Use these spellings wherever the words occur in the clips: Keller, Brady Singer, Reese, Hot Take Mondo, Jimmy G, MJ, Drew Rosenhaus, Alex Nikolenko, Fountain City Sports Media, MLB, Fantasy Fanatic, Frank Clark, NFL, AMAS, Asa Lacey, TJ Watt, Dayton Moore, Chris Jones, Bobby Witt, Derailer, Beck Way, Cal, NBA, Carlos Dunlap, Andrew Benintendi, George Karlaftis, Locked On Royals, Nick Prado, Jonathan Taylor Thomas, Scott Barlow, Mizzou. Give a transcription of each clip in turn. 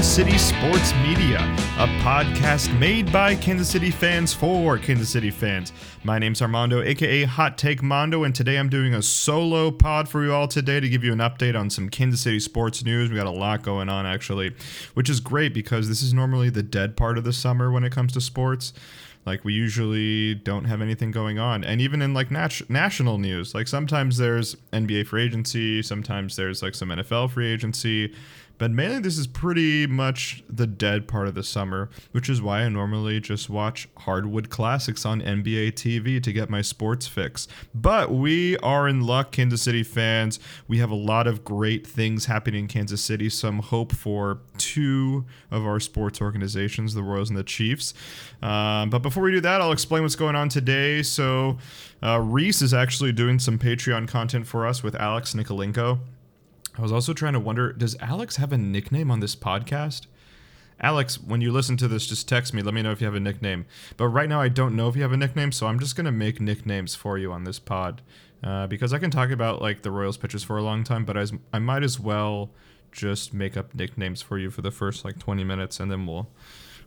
Fountain City Sports Media, a podcast made by Kansas City fans for Kansas City fans. My name's Armando, aka Hot Take Mondo, and today I'm doing a solo pod for you all today to give you an update on some Kansas City sports news. We got a lot going on actually, which is great because this is normally the dead part of the summer when it comes to sports. Like, we usually don't have anything going on. And even in, like, national news, like, sometimes there's NBA free agency, sometimes there's, like, some NFL free agency. But mainly this is pretty much the dead part of the summer, which is why I normally just watch Hardwood Classics on NBA TV to get my sports fix. But we are in luck, Kansas City fans. We have a lot of great things happening in Kansas City. Some hope for two of our sports organizations, the Royals and the Chiefs. But before we do that, I'll explain what's going on today. So Reese is actually doing some Patreon content for us with Alex Nikolenko. I was also trying to wonder, does Alex have a nickname on this podcast? Alex, when you listen to this, just text me. Let me know if you have a nickname. But right now, I don't know if you have a nickname, so I'm just going to make nicknames for you on this pod. Because I can talk about, like, the Royals pitchers for a long time, but I might as well just make up nicknames for you for the first, like, 20 minutes, and then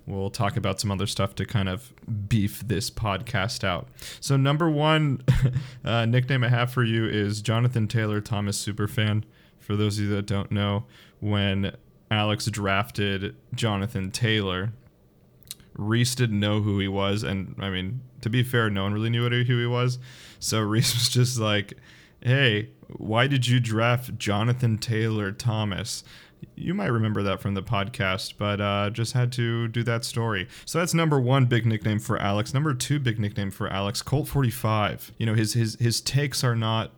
we'll talk about some other stuff to kind of beef this podcast out. So number one nickname I have for you is Jonathan Taylor Thomas Superfan. For those of you that don't know, when Alex drafted Jonathan Taylor, Reese didn't know who he was. And, I mean, to be fair, no one really knew who he was. So Reese was just like, hey, why did you draft Jonathan Taylor Thomas? You might remember that from the podcast, but just had to do that story. So that's number one big nickname for Alex. Number two big nickname for Alex, Colt 45. You know, his takes are not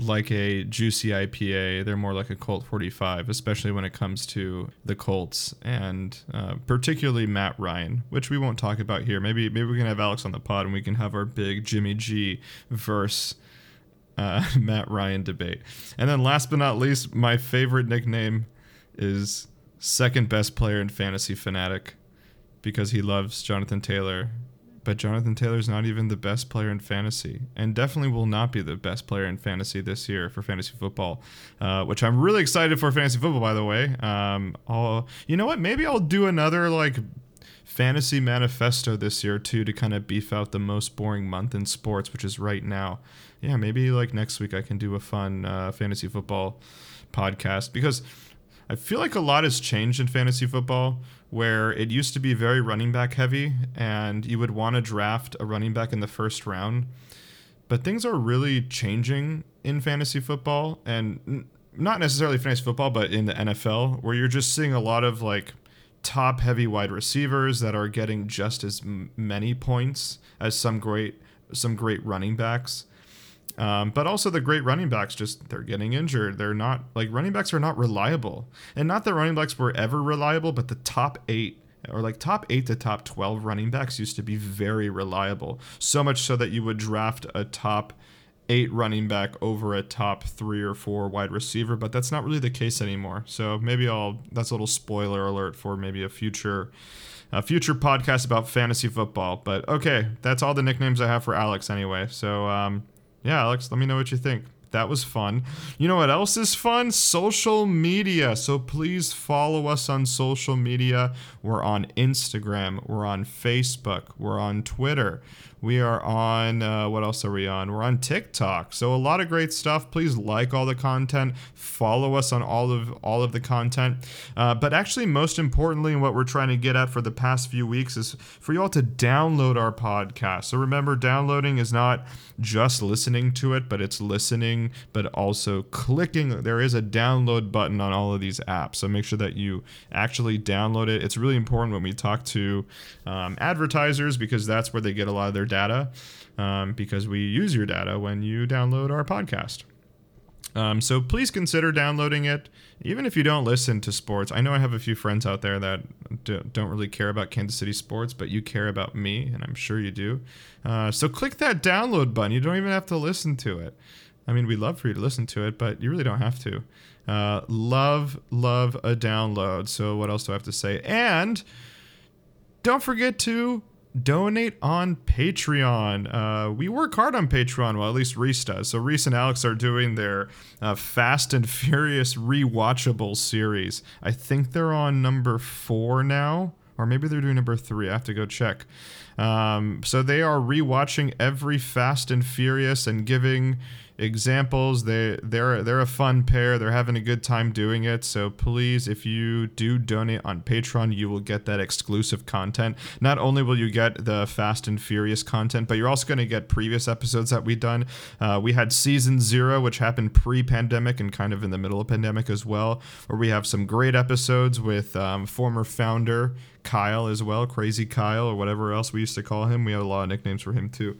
like a juicy IPA. They're more like a Colt 45, especially when it comes to the Colts and particularly Matt Ryan, which we won't talk about here. Maybe we can have Alex on the pod and we can have our big Jimmy G versus Matt Ryan debate. And then last but not least, my favorite nickname is second best player in Fantasy Fanatic, because he loves Jonathan Taylor. But Jonathan Taylor's not even the best player in fantasy, and definitely will not be the best player in fantasy this year for fantasy football, which I'm really excited for fantasy football, by the way. You know what? Maybe I'll do another, like, fantasy manifesto this year, too, to kind of beef out the most boring month in sports, which is right now. Yeah, maybe, like, next week I can do a fun fantasy football podcast, because I feel like a lot has changed in fantasy football, where it used to be very running back heavy and you would want to draft a running back in the first round. But things are really changing in fantasy football, and not necessarily fantasy football, but in the NFL, where you're just seeing a lot of, like, top heavy wide receivers that are getting just as many points as some great running backs. But also the great running backs, just they're getting injured. They're not, like, running backs are not reliable, and not that running backs were ever reliable, but the top eight to top 12 running backs used to be very reliable, so much so that you would draft a top 8 running back over a top 3 or 4 wide receiver. But that's not really the case anymore. So maybe that's a little spoiler alert for maybe a future podcast about fantasy football. But okay, that's all the nicknames I have for Alex anyway. So, yeah, Alex, let me know what you think. That was fun. You know what else is fun? Social media. So please follow us on social media. We're on Instagram. We're on Facebook. We're on Twitter. We are on, what else are we on? We're on TikTok. So a lot of great stuff. Please like all the content. Follow us on all of the content. But actually, most importantly, what we're trying to get at for the past few weeks is for you all to download our podcast. So remember, downloading is not just listening to it, but it's listening, but also clicking. There is a download button on all of these apps. So make sure that you actually download it. It's really important when we talk to advertisers, because that's where they get a lot of their data, because we use your data when you download our podcast. So please consider downloading it, even if you don't listen to sports. I know I have a few friends out there that don't really care about Kansas City sports, but you care about me, and I'm sure you do. So click that download button. You don't even have to listen to it. I mean, we'd love for you to listen to it, but you really don't have to. Love a download. So what else do I have to say? And don't forget to donate on Patreon. We work hard on Patreon, well, at least Reese does. So Reese and Alex are doing their Fast and Furious rewatchable series. I think they're on number 4 now, or maybe they're doing number 3. I have to go check. So they are rewatching every Fast and Furious and giving examples. They're a fun pair. They're having a good time doing it. So please, if you do donate on Patreon, you will get that exclusive content. Not only will you get the Fast and Furious content, but you're also going to get previous episodes that we've done. We had season 0, which happened pre-pandemic and kind of in the middle of pandemic as well, where we have some great episodes with former founder Kyle as well, Crazy Kyle or whatever else we used to call him. We had a lot of nicknames for him too.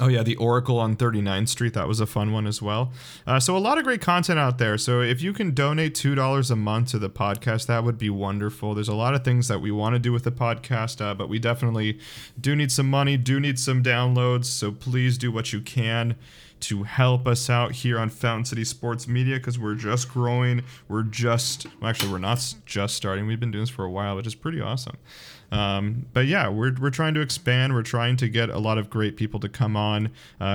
Oh yeah, the Oracle on 39th Street. That was a fun one as well. So a lot of great content out there. So if you can donate $2 a month to the podcast, that would be wonderful. There's a lot of things that we want to do with the podcast, but we definitely do need some money, do need some downloads. So please do what you can to help us out here on Fountain City Sports Media, because we're just growing. We're not just starting. We've been doing this for a while, which is pretty awesome. But yeah, we're trying to expand. We're trying to get a lot of great people to come on.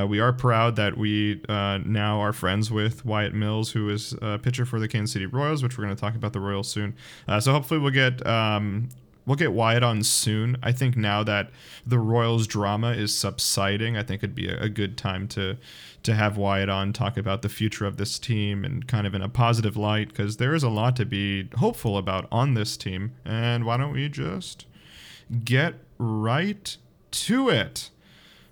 We are proud that we now are friends with Wyatt Mills, who is a pitcher for the Kansas City Royals, which we're going to talk about the Royals soon. So hopefully we'll get Wyatt on soon. I think now that the Royals drama is subsiding, I think it'd be a good time to have Wyatt on, talk about the future of this team and kind of in a positive light, because there is a lot to be hopeful about on this team. And why don't we just get right to it?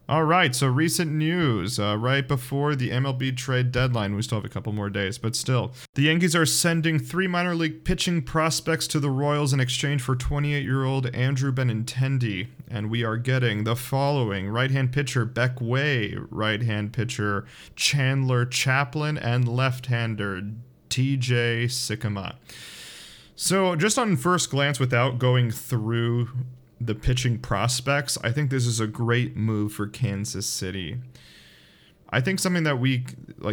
All right, so recent news right before the MLB trade deadline. We still have a couple more days, but still. The Yankees are sending 3 minor league pitching prospects to the Royals in exchange for 28-year-old Andrew Benintendi. And we are getting the following: right-hand pitcher Beck Way, right-hand pitcher Chandler Chaplin, and left-hander TJ Sikkema. So just on first glance, without going through the pitching prospects, I think this is a great move for Kansas City. I think something that we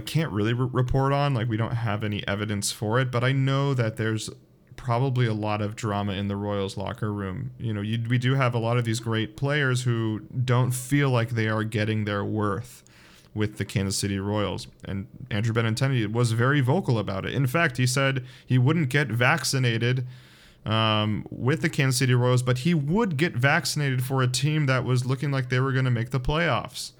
can't really report on, we don't have any evidence for it, but I know that there's probably a lot of drama in the Royals locker room. We do have a lot of these great players who don't feel like they are getting their worth with the Kansas City Royals, and Andrew Benintendi was very vocal about it. In fact, he said he wouldn't get vaccinated with the Kansas City Royals, but he would get vaccinated for a team that was looking like they were going to make the playoffs.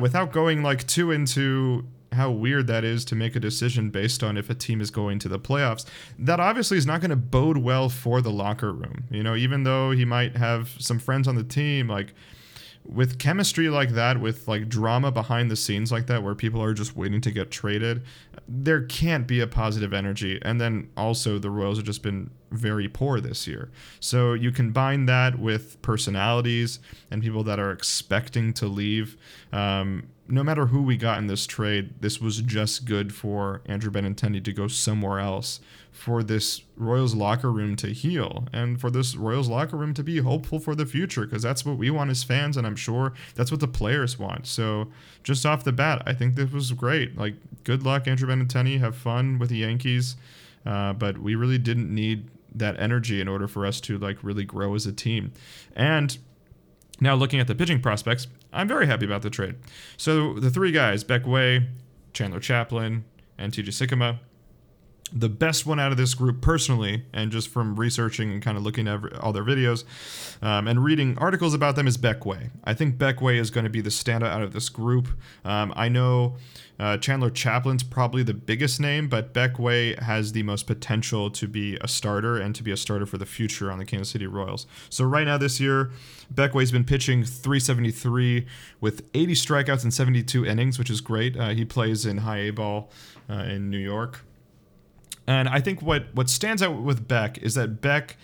Without going too into how weird that is to make a decision based on if a team is going to the playoffs, that obviously is not going to bode well for the locker room. Even though he might have some friends on the team, with chemistry like that, with drama behind the scenes like that, where people are just waiting to get traded, there can't be a positive energy. And then also the Royals have just been very poor this year. So you combine that with personalities and people that are expecting to leave. No matter who we got in this trade, this was just good for Andrew Benintendi to go somewhere else, for this Royals locker room to heal, and for this Royals locker room to be hopeful for the future, because that's what we want as fans, and I'm sure that's what the players want. So just off the bat, I think this was great. Good luck, Andrew Benintendi. Have fun with the Yankees. But we really didn't need that energy in order for us to really grow as a team. And now looking at the pitching prospects, I'm very happy about the trade. So the 3 guys, Beck Way, Chandler Chaplin, and TJ Sikkema. The best one out of this group personally, and just from researching and kind of looking at all their videos and reading articles about them, is Beck Way. I think Beck Way is going to be the standout out of this group. I know Chandler Chaplin's probably the biggest name, but Beck Way has the most potential to be a starter and to be a starter for the future on the Kansas City Royals. So right now this year, Beck Way's been pitching .373 with 80 strikeouts and 72 innings, which is great. He plays in high A ball in New York. And I think what stands out with Beck is that Beck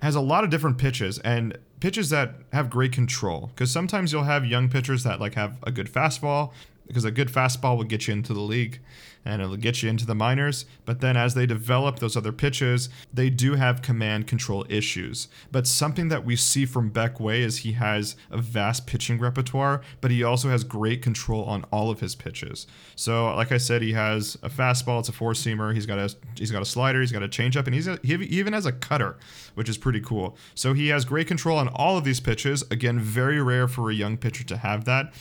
has a lot of different pitches, and pitches that have great control. Because sometimes you'll have young pitchers that have a good fastball, because a good fastball will get you into the league and it'll get you into the minors. But then as they develop those other pitches, they do have command control issues. But something that we see from Beck Way is he has a vast pitching repertoire, but he also has great control on all of his pitches. So like I said, he has a fastball, it's a four-seamer, he's got a slider, he's got a changeup, and he even has a cutter, which is pretty cool. So he has great control on all of these pitches. Again, very rare for a young pitcher to have that.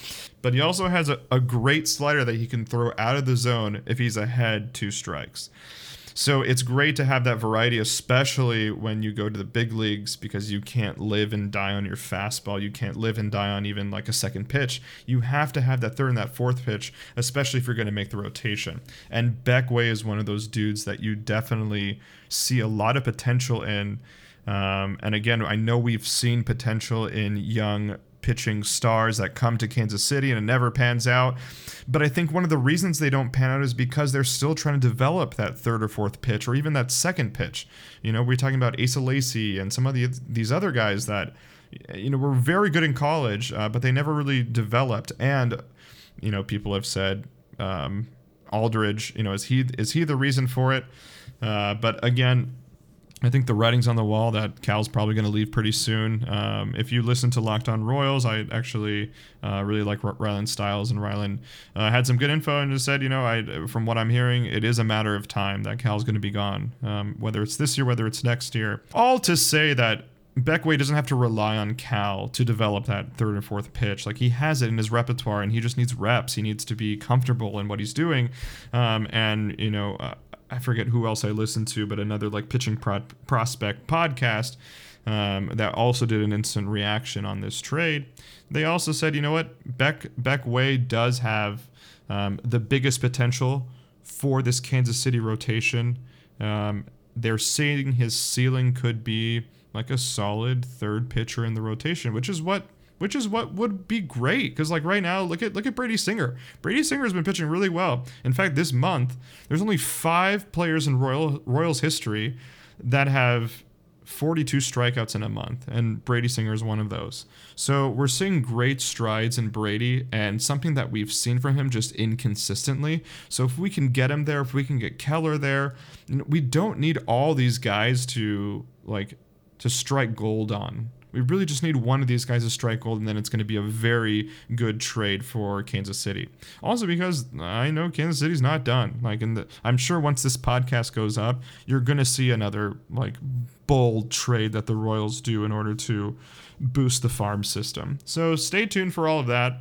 But he also has a great slider that he can throw out of the zone if he's ahead 2 strikes. So it's great to have that variety, especially when you go to the big leagues, because you can't live and die on your fastball. You can't live and die on even like a second pitch. You have to have that third and that fourth pitch, especially if you're going to make the rotation. And Beck Way is one of those dudes that you definitely see a lot of potential in. And again, I know we've seen potential in young pitching stars that come to Kansas City and it never pans out. But I think one of the reasons they don't pan out is because they're still trying to develop that third or fourth pitch or even that second pitch. You know, we're talking about Asa Lacey and some of these other guys that, you know, were very good in college, but they never really developed. And, you know, people have said Aldridge, you know, is he the reason for it? But again, I think the writing's on the wall that Cal's probably going to leave pretty soon. If you listen to Locked On Royals, I actually really like Ryland Styles, and Ryland had some good info and just said, you know, from what I'm hearing, it is a matter of time that Cal's going to be gone, whether it's this year, whether it's next year. All to say that Beck Way doesn't have to rely on Cal to develop that third and fourth pitch. Like, he has it in his repertoire, and he just needs reps. He needs to be comfortable in what he's doing, and, you know, I forget who else I listened to, but another like pitching prospect podcast that also did an instant reaction on this trade. They also said, you know what, Beck Way does have the biggest potential for this Kansas City rotation. They're seeing his ceiling could be like a solid third pitcher in the rotation, which is what would be great, because like right now, look at Brady Singer. Brady Singer has been pitching really well. In fact, this month, there's only 5 players in Royals history that have 42 strikeouts in a month, and Brady Singer is one of those. So we're seeing great strides in Brady, and something that we've seen from him just inconsistently. So if we can get him there, if we can get Keller there, we don't need all these guys to strike gold on. We really just need one of these guys to strike gold, and then it's going to be a very good trade for Kansas City. Also, because I know Kansas City's not done. I'm sure once this podcast goes up, you're going to see another bold trade that the Royals do in order to boost the farm system. So stay tuned for all of that.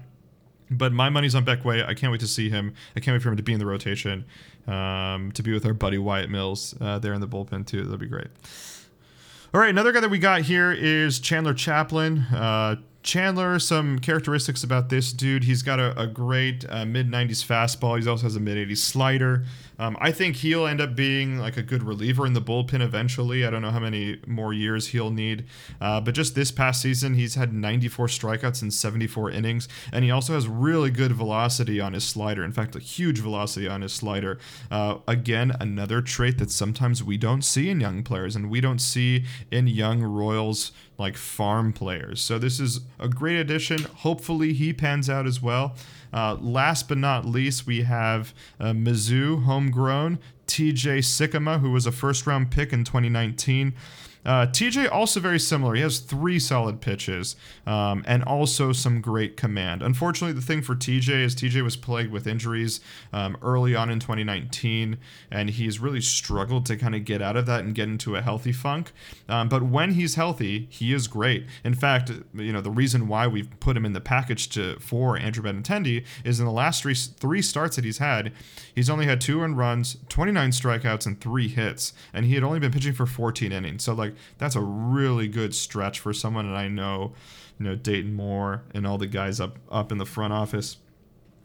But my money's on Beck Way. I can't wait to see him. I can't wait for him to be in the rotation, to be with our buddy Wyatt Mills there in the bullpen too. That'll be great. All right, another guy that we got here is Chandler Chaplin. Chandler, some characteristics about this dude. He's got a great mid-90s fastball. He also has a mid-80s slider. I think he'll end up being like a good reliever in the bullpen eventually. I don't know how many more years he'll need. But just this past season, he's had 94 strikeouts in 74 innings. And he also has really good velocity on his slider. In fact, a huge velocity on his slider. Again, another trait that sometimes we don't see in young players, and we don't see in young Royals like farm players. So this is a great addition. Hopefully he pans out as well. Last but not least, we have Mizzou homegrown TJ Sikkema, who was a first-round pick in 2019. TJ also very similar. He has 3 solid pitches and also some great command. Unfortunately, the thing for TJ is TJ was plagued with injuries early on in 2019, and he's really struggled to kind of get out of that and get into a healthy funk. But when he's healthy, he is great. In fact, you know, the reason why we've put him in the package for Andrew Benintendi is in the last three starts that he's had, he's only had 2 earned runs, 29 strikeouts, and 3 hits, and he had only been pitching for 14 innings. So that's a really good stretch for someone, and I know, you know, Dayton Moore and all the guys up in the front office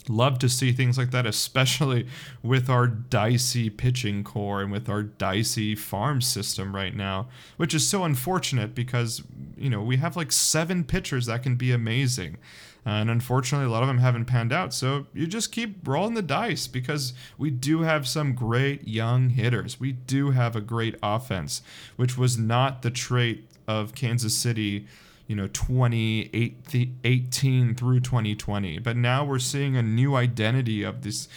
love to see things like that, especially with our dicey pitching core and with our dicey farm system right now, which is so unfortunate because, you know, we have 7 pitchers that can be amazing. And unfortunately, a lot of them haven't panned out. So you just keep rolling the dice because we do have some great young hitters. We do have a great offense, which was not the trait of Kansas City, you know, 2018 through 2020. But now we're seeing a new identity of this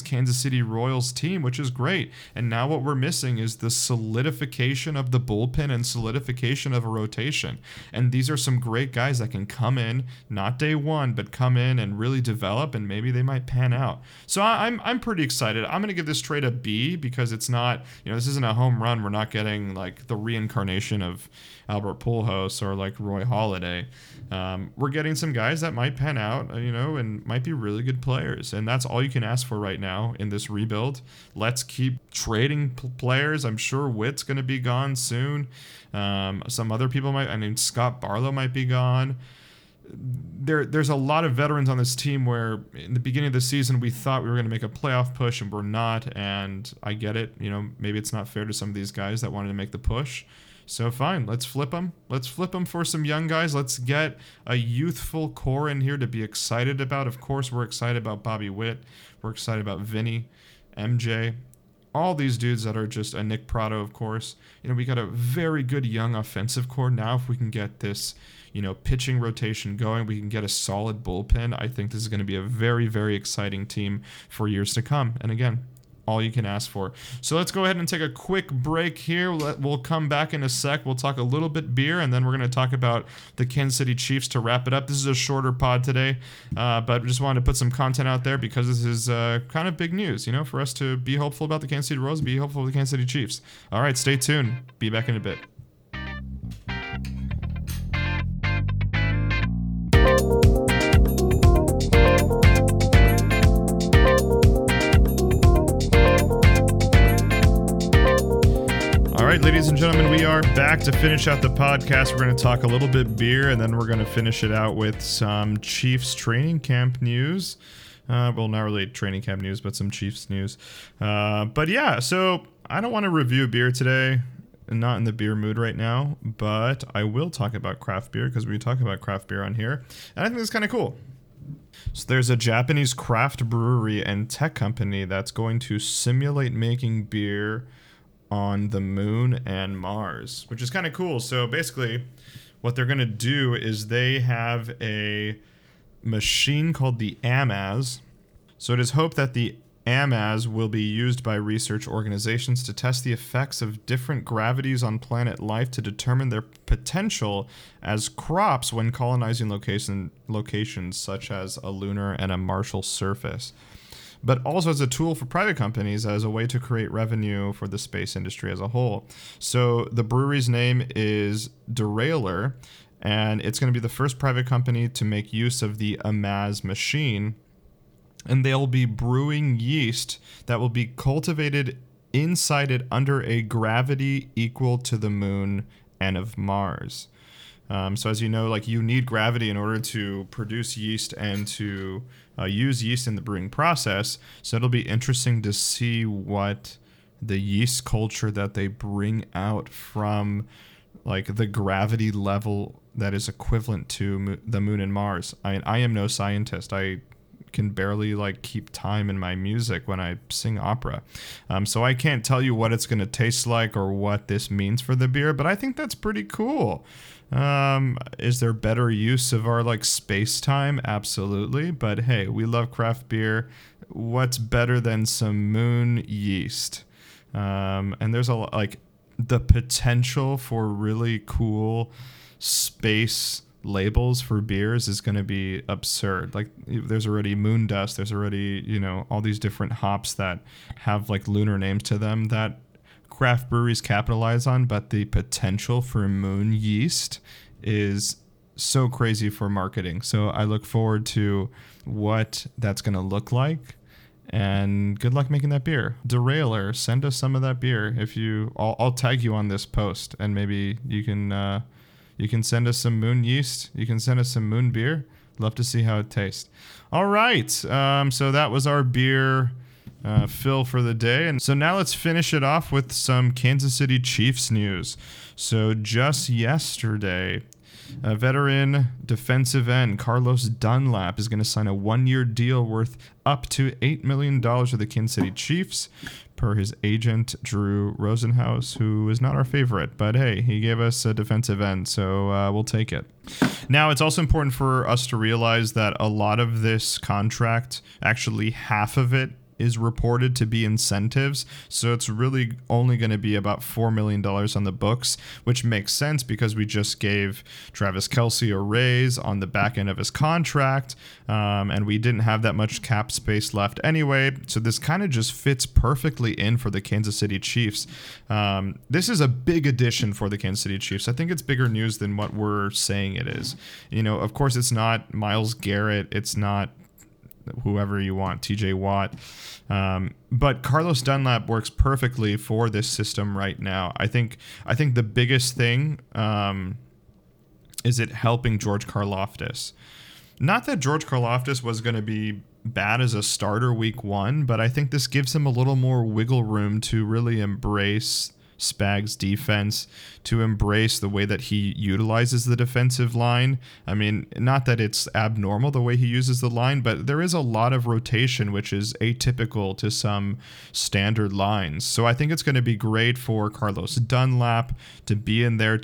Kansas City Royals team, which is great. And now what we're missing is the solidification of the bullpen and solidification of a rotation. And these are some great guys that can come in, not day one, but come in and really develop, and maybe they might pan out. So I'm pretty excited. I'm going to give this trade a B because it's not, you know, this isn't a home run. We're not getting like the reincarnation of Albert Pujols or like Roy Holiday. We're getting some guys that might pan out, you know, and might be really good players. And that's all you can ask for right now in this rebuild. Let's keep trading players. I'm sure Witt's going to be gone soon. Some other people might, I mean, Scott Barlow might be gone. There's a lot of veterans on this team where in the beginning of the season, we thought we were going to make a playoff push and we're not. And I get it. You know, maybe it's not fair to some of these guys that wanted to make the push. So fine, let's flip them. Let's flip them for some young guys. Let's get a youthful core in here to be excited about. Of course, we're excited about Bobby Witt. We're excited about Vinny, MJ, all these dudes that are just Nick Prado, of course. You know, we got a very good young offensive core. Now if we can get this, you know, pitching rotation going, we can get a solid bullpen. I think this is going to be a very, very exciting team for years to come. And again, all you can ask for. So let's go ahead and take a quick break here. We'll come back in a sec. We'll talk a little bit beer, and then we're going to talk about the Kansas City Chiefs to wrap it up. This is a shorter pod today, but we just wanted to put some content out there because this is kind of big news, you know, for us to be hopeful about the Kansas City Royals, be hopeful of the Kansas City Chiefs. All right, stay tuned. Be back in a bit. Ladies and gentlemen, we are back to finish out the podcast. We're going to talk a little bit beer, and then we're going to finish it out with some Chiefs training camp news. Well, not really training camp news, but some Chiefs news. But yeah, so I don't want to review beer today. I'm not in the beer mood right now, but I will talk about craft beer because we talk about craft beer on here. And I think it's kind of cool. So there's a Japanese craft brewery and tech company that's going to simulate making beer on the moon and Mars, which is kind of cool. So basically what they're going to do is they have a machine called the AMAS. So it is hoped that the AMAS will be used by research organizations to test the effects of different gravities on planet life to determine their potential as crops when colonizing locations such as a lunar and a Martian surface, but also as a tool for private companies as a way to create revenue for the space industry as a whole. So the brewery's name is Derailer, and it's going to be the first private company to make use of the AMAS machine. And they'll be brewing yeast that will be cultivated inside it under a gravity equal to the moon and of Mars. So as you know, like, you need gravity in order to produce yeast and to use yeast in the brewing process. So it'll be interesting to see what the yeast culture that they bring out from, like, the gravity level that is equivalent to the moon and Mars. I am no scientist. I can barely, like, keep time in my music when I sing opera. So I can't tell you what it's going to taste like or what this means for the beer, but I think that's pretty cool. Is there better use of our, like, space time? Absolutely. But hey, we love craft beer. What's better than some moon yeast? And there's like the potential for really cool space labels for beers is going to be absurd. Like, there's already moon dust. There's already, you know, all these different hops that have, like, lunar names to them that craft breweries capitalize on, but the potential for moon yeast is so crazy for marketing. So I look forward to what that's going to look like, and good luck making that beer. Derailer, send us some of that beer. If you, I'll tag you on this post, and maybe you can send us some moon yeast. You can send us some moon beer. Love to see how it tastes. All right. So that was our beer fill for the day. And so now let's finish it off with some Kansas City Chiefs news. So just yesterday, Veteran defensive end Carlos Dunlap is going to sign a one-year deal worth up to $8 million with the Kansas City Chiefs, per his agent, Drew Rosenhaus, who is not our favorite, but hey, he gave us a defensive end, so we'll take it. Now, it's also important for us to realize that a lot of this contract, actually half of it, is reported to be incentives, so it's really only going to be about $4 million on the books, which makes sense because we just gave Travis Kelce a raise on the back end of his contract, and we didn't have that much cap space left anyway, so this kind of just fits perfectly in for the Kansas City Chiefs. This is a big addition for the Kansas City Chiefs. I think it's bigger news than what we're saying it is. You know, of course, it's not Myles Garrett, it's not whoever you want, TJ Watt. But Carlos Dunlap works perfectly for this system right now. I think the biggest thing is it helping George Karlaftis. Not that George Karlaftis was going to be bad as a starter week one, but I think this gives him a little more wiggle room to really embrace Spag's defense, to embrace the way that he utilizes the defensive line. I mean, not that it's abnormal the way he uses the line, but there is a lot of rotation, which is atypical to some standard lines. So I think it's going to be great for Carlos Dunlap to be in there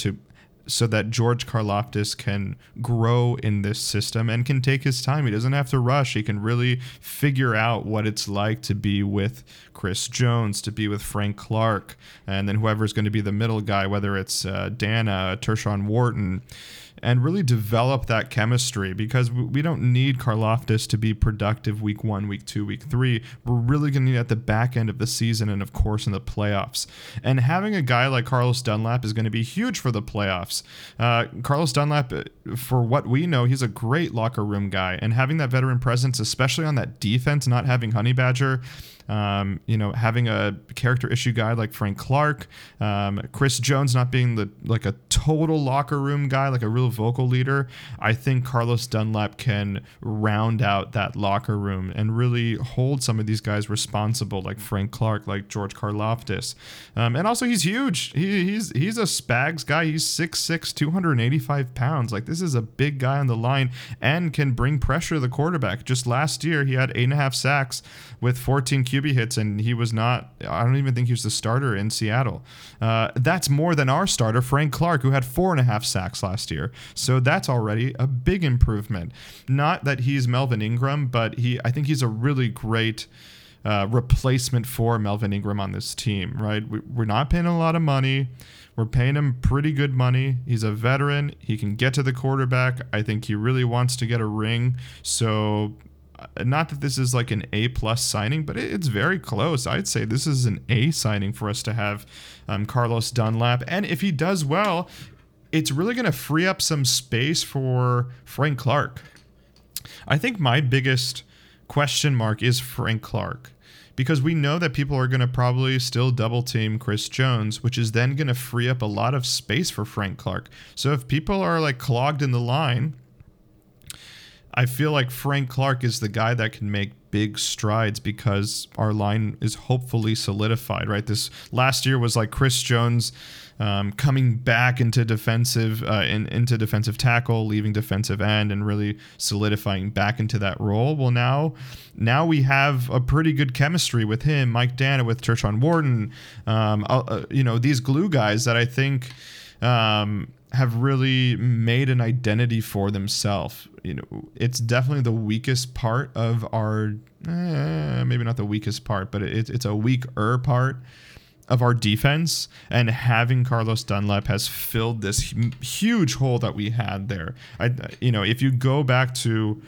so that George Karlaftis can grow in this system and can take his time. He doesn't have to rush. He can really figure out what it's like to be with Chris Jones, to be with Frank Clark, and then whoever's going to be the middle guy, whether it's Dana, Tershawn Wharton, and really develop that chemistry, because we don't need Karlaftis to be productive week one, week two, week three. We're really going to need at the back end of the season and, of course, in the playoffs. And having a guy like Carlos Dunlap is going to be huge for the playoffs. Carlos Dunlap, for what we know, he's a great locker room guy. And having that veteran presence, especially on that defense, not having Honey Badger, having a character issue guy like Frank Clark, Chris Jones not being a total locker room guy, like a real vocal leader. I think Carlos Dunlap can round out that locker room and really hold some of these guys responsible, like Frank Clark, like George Karlaftis. And also, he's huge. He's a Spags guy. He's 6'6", 285 pounds. Like, this is a big guy on the line and can bring pressure to the quarterback. Just last year, he had 8.5 sacks with 14 QB hits, and he was not, I don't even think he was the starter in Seattle. That's more than our starter, Frank Clark, who had 4.5 sacks last year. So that's already a big improvement. Not that he's Melvin Ingram, but I think he's a really great replacement for Melvin Ingram on this team, right? We're not paying a lot of money. We're paying him pretty good money. He's a veteran. He can get to the quarterback. I think he really wants to get a ring. So, not that this is like an A-plus signing, but it's very close. I'd say this is an A signing for us to have Carlos Dunlap. And if he does well, it's really going to free up some space for Frank Clark. I think my biggest question mark is Frank Clark, because we know that people are going to probably still double team Chris Jones, which is then going to free up a lot of space for Frank Clark. So if people are like clogged in the line, I feel like Frank Clark is the guy that can make big strides because our line is hopefully solidified, right? This last year was like Chris Jones coming back into defensive tackle, leaving defensive end, and really solidifying back into that role. Well, now we have a pretty good chemistry with him, Mike Dana, with Tershawn Wharton, these glue guys that I think have really made an identity for themselves. You know, it's definitely the weakest part of our, maybe not the weakest part, but it's a weaker part of our defense, and having Carlos Dunlap has filled this huge hole that we had there. If you go back to,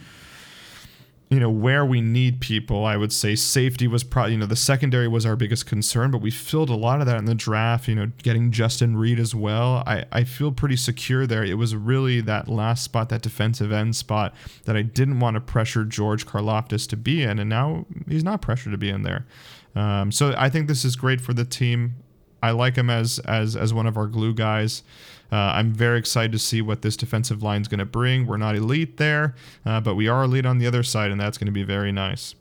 where we need people, I would say safety was probably, the secondary was our biggest concern, but we filled a lot of that in the draft, getting Justin Reed as well. I feel pretty secure there. It was really that last spot, that defensive end spot, that I didn't want to pressure George Karlaftis to be in, and now he's not pressured to be in there. So I think this is great for the team. I like him as one of our glue guys. I'm very excited to see what this defensive line is going to bring. We're not elite there, but we are elite on the other side, and that's going to be very nice.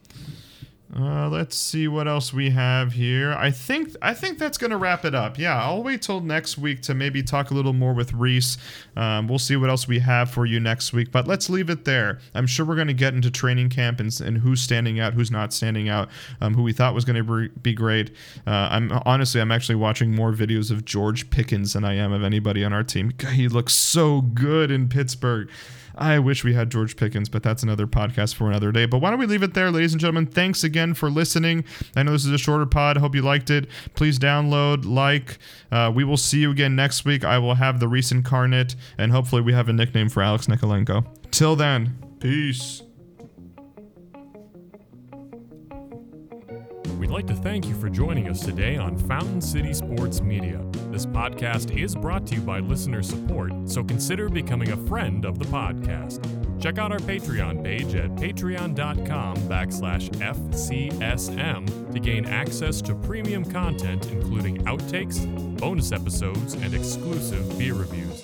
Let's see what else we have here. I think that's going to wrap it up. Yeah, I'll wait till next week to maybe talk a little more with Reese. We'll see what else we have for you next week, but let's leave it there. I'm sure we're going to get into training camp and who's standing out, who's not standing out, who we thought was going to be great. I'm actually watching more videos of George Pickens than I am of anybody on our team. God, he looks so good in Pittsburgh. I wish we had George Pickens, but that's another podcast for another day. But why don't we leave it there, ladies and gentlemen? Thanks again for listening. I know this is a shorter pod. I hope you liked it. Please download, like. We will see you again next week. I will have the Reese Incarnate, and hopefully we have a nickname for Alex Nikolenko. Till then, peace. We'd like to thank you for joining us today on Fountain City Sports Media. This podcast is brought to you by listener support, so consider becoming a friend of the podcast. Check out our Patreon page at patreon.com/FCSM to gain access to premium content, including outtakes, bonus episodes, and exclusive beer reviews.